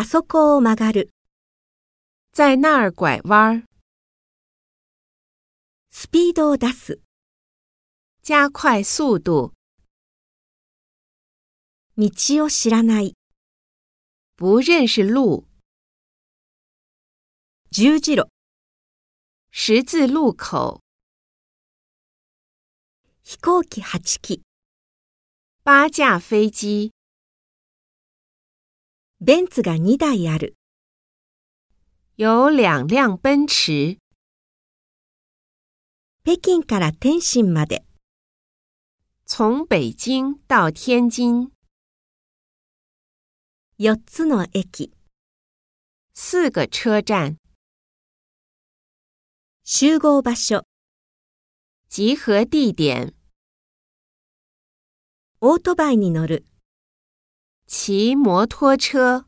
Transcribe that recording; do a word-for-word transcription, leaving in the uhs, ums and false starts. あそこを曲がる。在那儿拐弯。スピードを出す。加快速度。道を知らない。不认识路。十字路。十字路口。飛行機はち機。八架飛機。ベンツがに台ある。有两辆奔驰。北京から天津まで。从北京到天津。四つの駅。四个车站。集合場所。集合地点。オートバイに乗る。骑摩托车。